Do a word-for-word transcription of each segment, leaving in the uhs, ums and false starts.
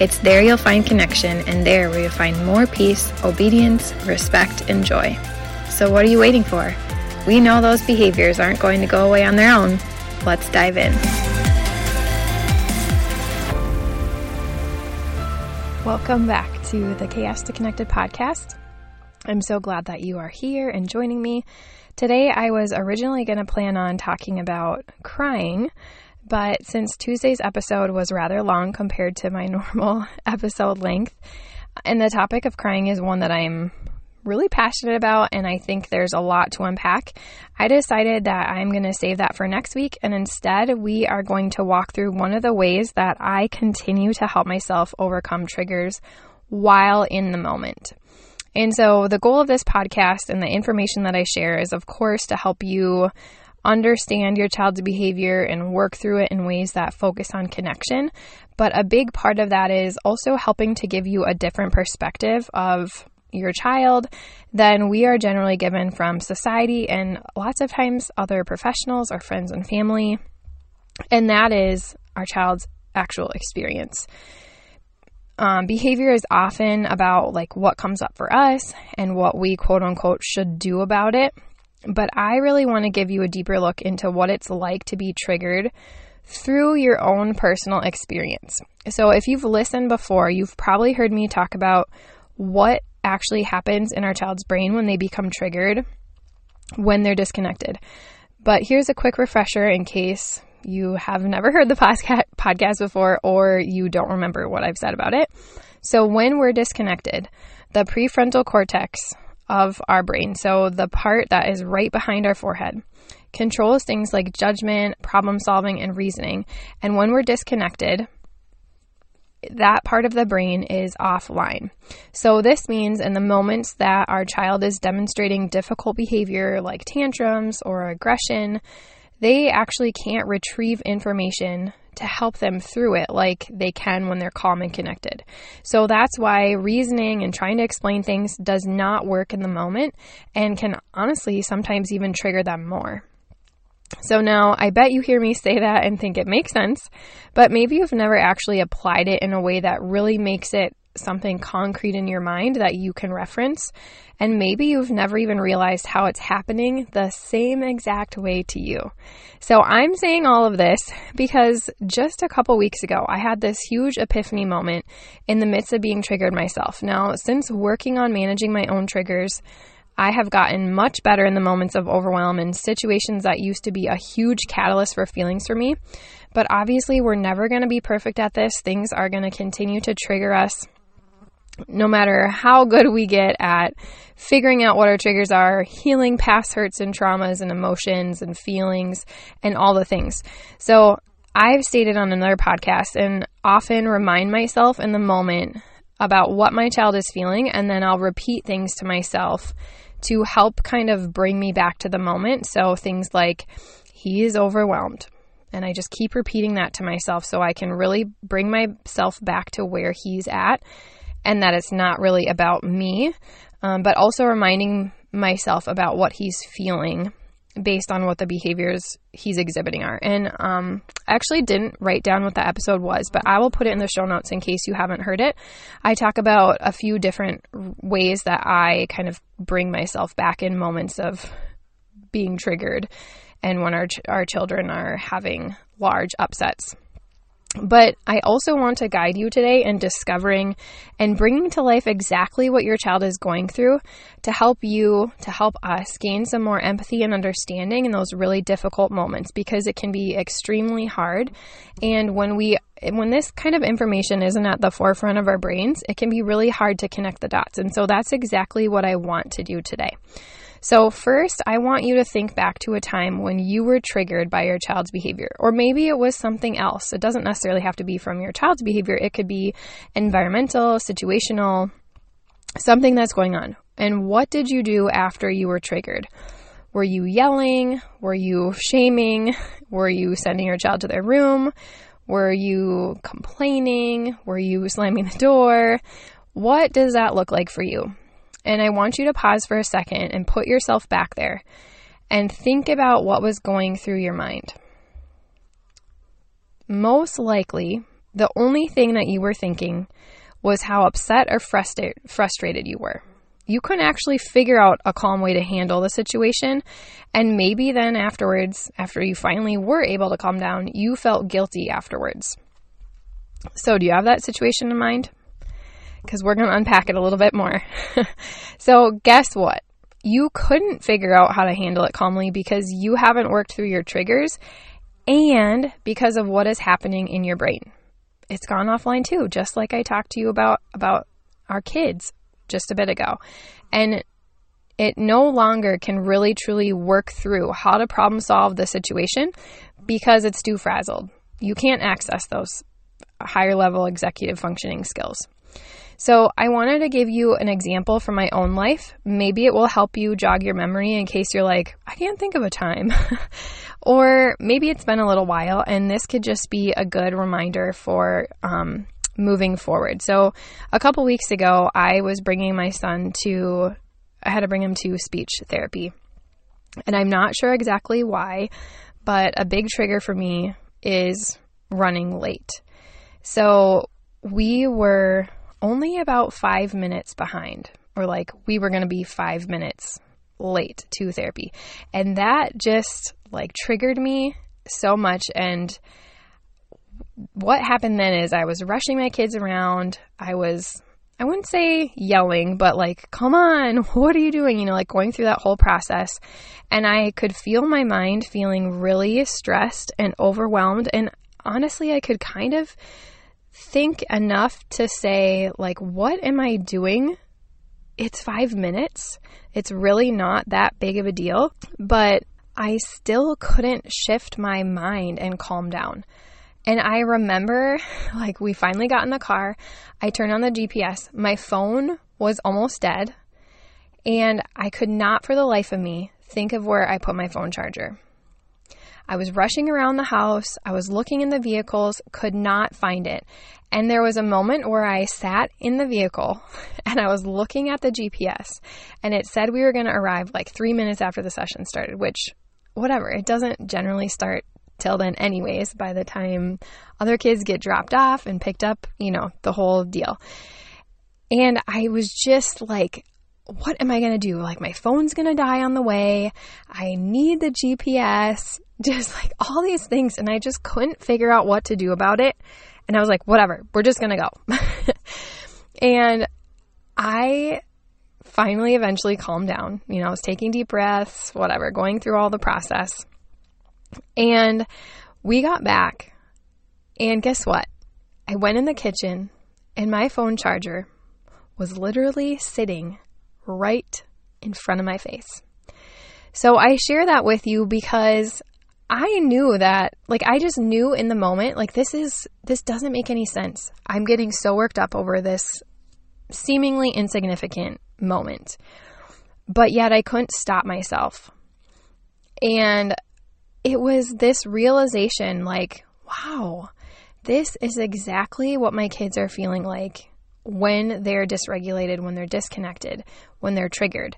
It's there you'll find connection, and there where you'll find more peace, obedience, respect, and joy. So what are you waiting for? We know those behaviors aren't going to go away on their own. Let's dive in. Welcome back to the Chaos to Connected podcast. I'm so glad that you are here and joining me. Today I was originally going to plan on talking about crying, but since Tuesday's episode was rather long compared to my normal episode length, and the topic of crying is one that I'm really passionate about, and I think there's a lot to unpack, I decided that I'm going to save that for next week, and instead we are going to walk through one of the ways that I continue to help myself overcome triggers while in the moment. And so the goal of this podcast and the information that I share is, of course, to help you understand your child's behavior and work through it in ways that focus on connection. But a big part of that is also helping to give you a different perspective of your child than we are generally given from society and lots of times other professionals or friends and family. And that is our child's actual experience. Um, behavior is often about like what comes up for us and what we quote unquote should do about it. But I really want to give you a deeper look into what it's like to be triggered through your own personal experience. So if you've listened before, you've probably heard me talk about what actually happens in our child's brain when they become triggered, when they're disconnected. But here's a quick refresher in case you have never heard the podcast before or you don't remember what I've said about it. So when we're disconnected, the prefrontal cortex of our brain, so the part that is right behind our forehead, controls things like judgment, problem solving, and reasoning. And when we're disconnected, that part of the brain is offline. So this means in the moments that our child is demonstrating difficult behavior like tantrums or aggression, they actually can't retrieve information to help them through it like they can when they're calm and connected. So that's why reasoning and trying to explain things does not work in the moment and can honestly sometimes even trigger them more. So now I bet you hear me say that and think it makes sense, but maybe you've never actually applied it in a way that really makes it something concrete in your mind that you can reference, and maybe you've never even realized how it's happening the same exact way to you. So I'm saying all of this because just a couple weeks ago, I had this huge epiphany moment in the midst of being triggered myself. Now, since working on managing my own triggers, I have gotten much better in the moments of overwhelm and situations that used to be a huge catalyst for feelings for me. But obviously, we're never going to be perfect at this. Things are going to continue to trigger us. No matter how good we get at figuring out what our triggers are, healing past hurts and traumas and emotions and feelings and all the things. So I've stated on another podcast and often remind myself in the moment about what my child is feeling, and then I'll repeat things to myself to help kind of bring me back to the moment. So things like, he is overwhelmed. And I just keep repeating that to myself so I can really bring myself back to where he's at. And that it's not really about me, um, but also reminding myself about what he's feeling based on what the behaviors he's exhibiting are. And um, I actually didn't write down what the episode was, but I will put it in the show notes in case you haven't heard it. I talk about a few different ways that I kind of bring myself back in moments of being triggered and when our ch- our children are having large upsets. But I also want to guide you today in discovering and bringing to life exactly what your child is going through to help you, to help us gain some more empathy and understanding in those really difficult moments, because it can be extremely hard. And when we when this kind of information isn't at the forefront of our brains, it can be really hard to connect the dots. And so that's exactly what I want to do today. So first, I want you to think back to a time when you were triggered by your child's behavior, or maybe it was something else. It doesn't necessarily have to be from your child's behavior. It could be environmental, situational, something that's going on. And what did you do after you were triggered? Were you yelling? Were you shaming? Were you sending your child to their room? Were you complaining? Were you slamming the door? What does that look like for you? And I want you to pause for a second and put yourself back there and think about what was going through your mind. Most likely, the only thing that you were thinking was how upset or frustra- frustrated you were. You couldn't actually figure out a calm way to handle the situation. And maybe then afterwards, after you finally were able to calm down, you felt guilty afterwards. So do you have that situation in mind? Because we're going to unpack it a little bit more. So guess what? You couldn't figure out how to handle it calmly because you haven't worked through your triggers and because of what is happening in your brain. It's gone offline too, just like I talked to you about, about our kids just a bit ago. And it no longer can really truly work through how to problem solve the situation because it's too frazzled. You can't access those higher level executive functioning skills. So I wanted to give you an example from my own life. Maybe it will help you jog your memory in case you're like, I can't think of a time. Or maybe it's been a little while and this could just be a good reminder for um, moving forward. So a couple weeks ago, I was bringing my son to, I had to bring him to speech therapy. And I'm not sure exactly why, but a big trigger for me is running late. So we were only about five minutes behind, or like we were going to be five minutes late to therapy. And that just like triggered me so much. And what happened then is I was rushing my kids around. I was, I wouldn't say yelling, but like, come on, what are you doing? You know, like going through that whole process. And I could feel my mind feeling really stressed and overwhelmed. And honestly, I could kind of think enough to say, like, what am I doing? It's five minutes. It's really not that big of a deal, but I still couldn't shift my mind and calm down. And I remember, like, we finally got in the car. I turned on the G P S. My phone was almost dead, and I could not for the life of me think of where I put my phone charger. I was rushing around the house. I was looking in the vehicles, could not find it. And there was a moment where I sat in the vehicle and I was looking at the G P S and it said we were going to arrive like three minutes after the session started, which whatever, it doesn't generally start till then anyways, by the time other kids get dropped off and picked up, you know, the whole deal. And I was just like, what am I going to do? Like my phone's going to die on the way. I need the G P S, just like all these things. And I just couldn't figure out what to do about it. And I was like, whatever, we're just going to go. And I finally eventually calmed down. You know, I was taking deep breaths, whatever, going through all the process. And we got back. And guess what? I went in the kitchen and my phone charger was literally sitting right in front of my face. So I share that with you because I knew that, like, I just knew in the moment, like, this is, this doesn't make any sense. I'm getting so worked up over this seemingly insignificant moment, but yet I couldn't stop myself. And it was this realization, like, wow, this is exactly what my kids are feeling like when they're dysregulated, when they're disconnected, when they're triggered.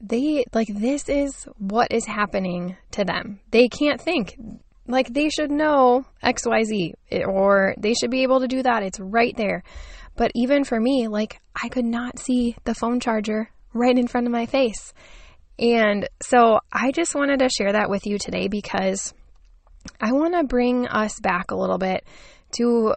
They, like, this is what is happening to them. They can't think. Like, they should know X Y Z, or they should be able to do that. It's right there. But even for me, like, I could not see the phone charger right in front of my face. And so I just wanted to share that with you today because I want to bring us back a little bit to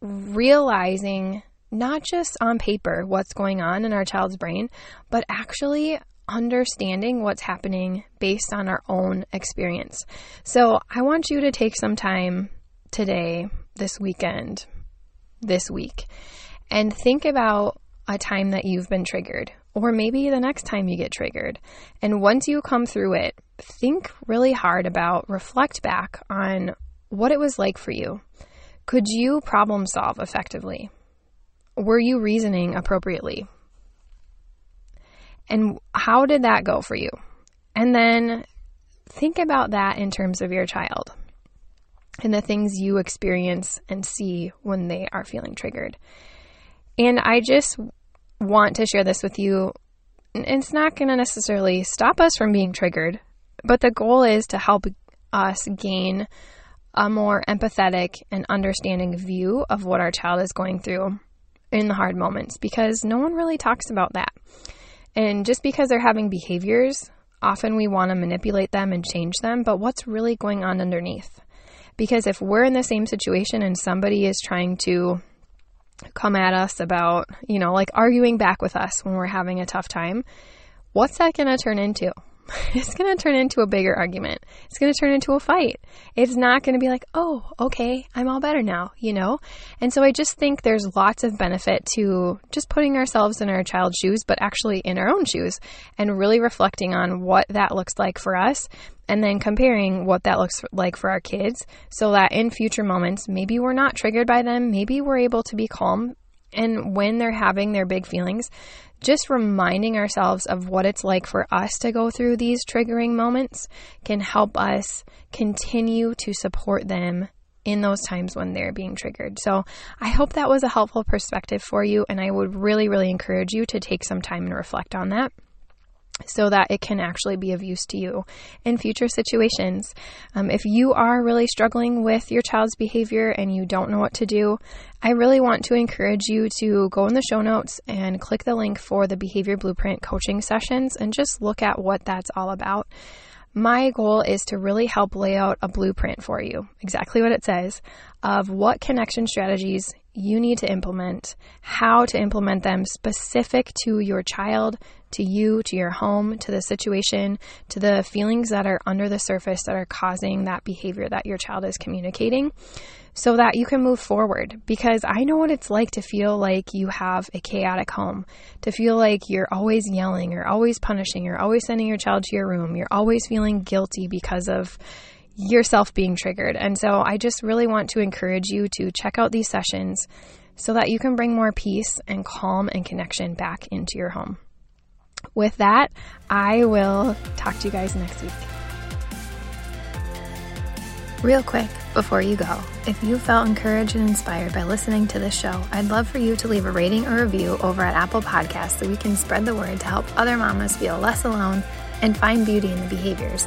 realizing not just on paper what's going on in our child's brain, but actually understanding what's happening based on our own experience. So I want you to take some time today, this weekend, this week, and think about a time that you've been triggered, or maybe the next time you get triggered. And once you come through it, think really hard about, reflect back on what it was like for you. Could you problem solve effectively? Were you reasoning appropriately? And how did that go for you? And then think about that in terms of your child and the things you experience and see when they are feeling triggered. And I just want to share this with you. It's not going to necessarily stop us from being triggered, but the goal is to help us gain a more empathetic and understanding view of what our child is going through in the hard moments, because no one really talks about that. And just because they're having behaviors, often we want to manipulate them and change them, but what's really going on underneath? Because if we're in the same situation and somebody is trying to come at us about, you know, like arguing back with us when we're having a tough time, what's that going to turn into? It's going to turn into a bigger argument. It's going to turn into a fight. It's not going to be like, oh, okay, I'm all better now, you know? And so I just think there's lots of benefit to just putting ourselves in our child's shoes, but actually in our own shoes, and really reflecting on what that looks like for us, and then comparing what that looks like for our kids, so that in future moments, maybe we're not triggered by them. Maybe we're able to be calm. And when they're having their big feelings, just reminding ourselves of what it's like for us to go through these triggering moments can help us continue to support them in those times when they're being triggered. So I hope that was a helpful perspective for you, and I would really, really encourage you to take some time and reflect on that, so that it can actually be of use to you in future situations. Um, if you are really struggling with your child's behavior and you don't know what to do, I really want to encourage you to go in the show notes and click the link for the Behavior Blueprint coaching sessions and just look at what that's all about. My goal is to really help lay out a blueprint for you, exactly what it says, of what connection strategies you need to implement, how to implement them specific to your child, to you, to your home, to the situation, to the feelings that are under the surface that are causing that behavior that your child is communicating, so that you can move forward. Because I know what it's like to feel like you have a chaotic home, to feel like you're always yelling, you're always punishing, you're always sending your child to your room, you're always feeling guilty because of yourself being triggered. And so I just really want to encourage you to check out these sessions so that you can bring more peace and calm and connection back into your home. With that, I will talk to you guys next week. Real quick, before you go, if you felt encouraged and inspired by listening to this show, I'd love for you to leave a rating or review over at Apple Podcasts so we can spread the word to help other mamas feel less alone and find beauty in the behaviors.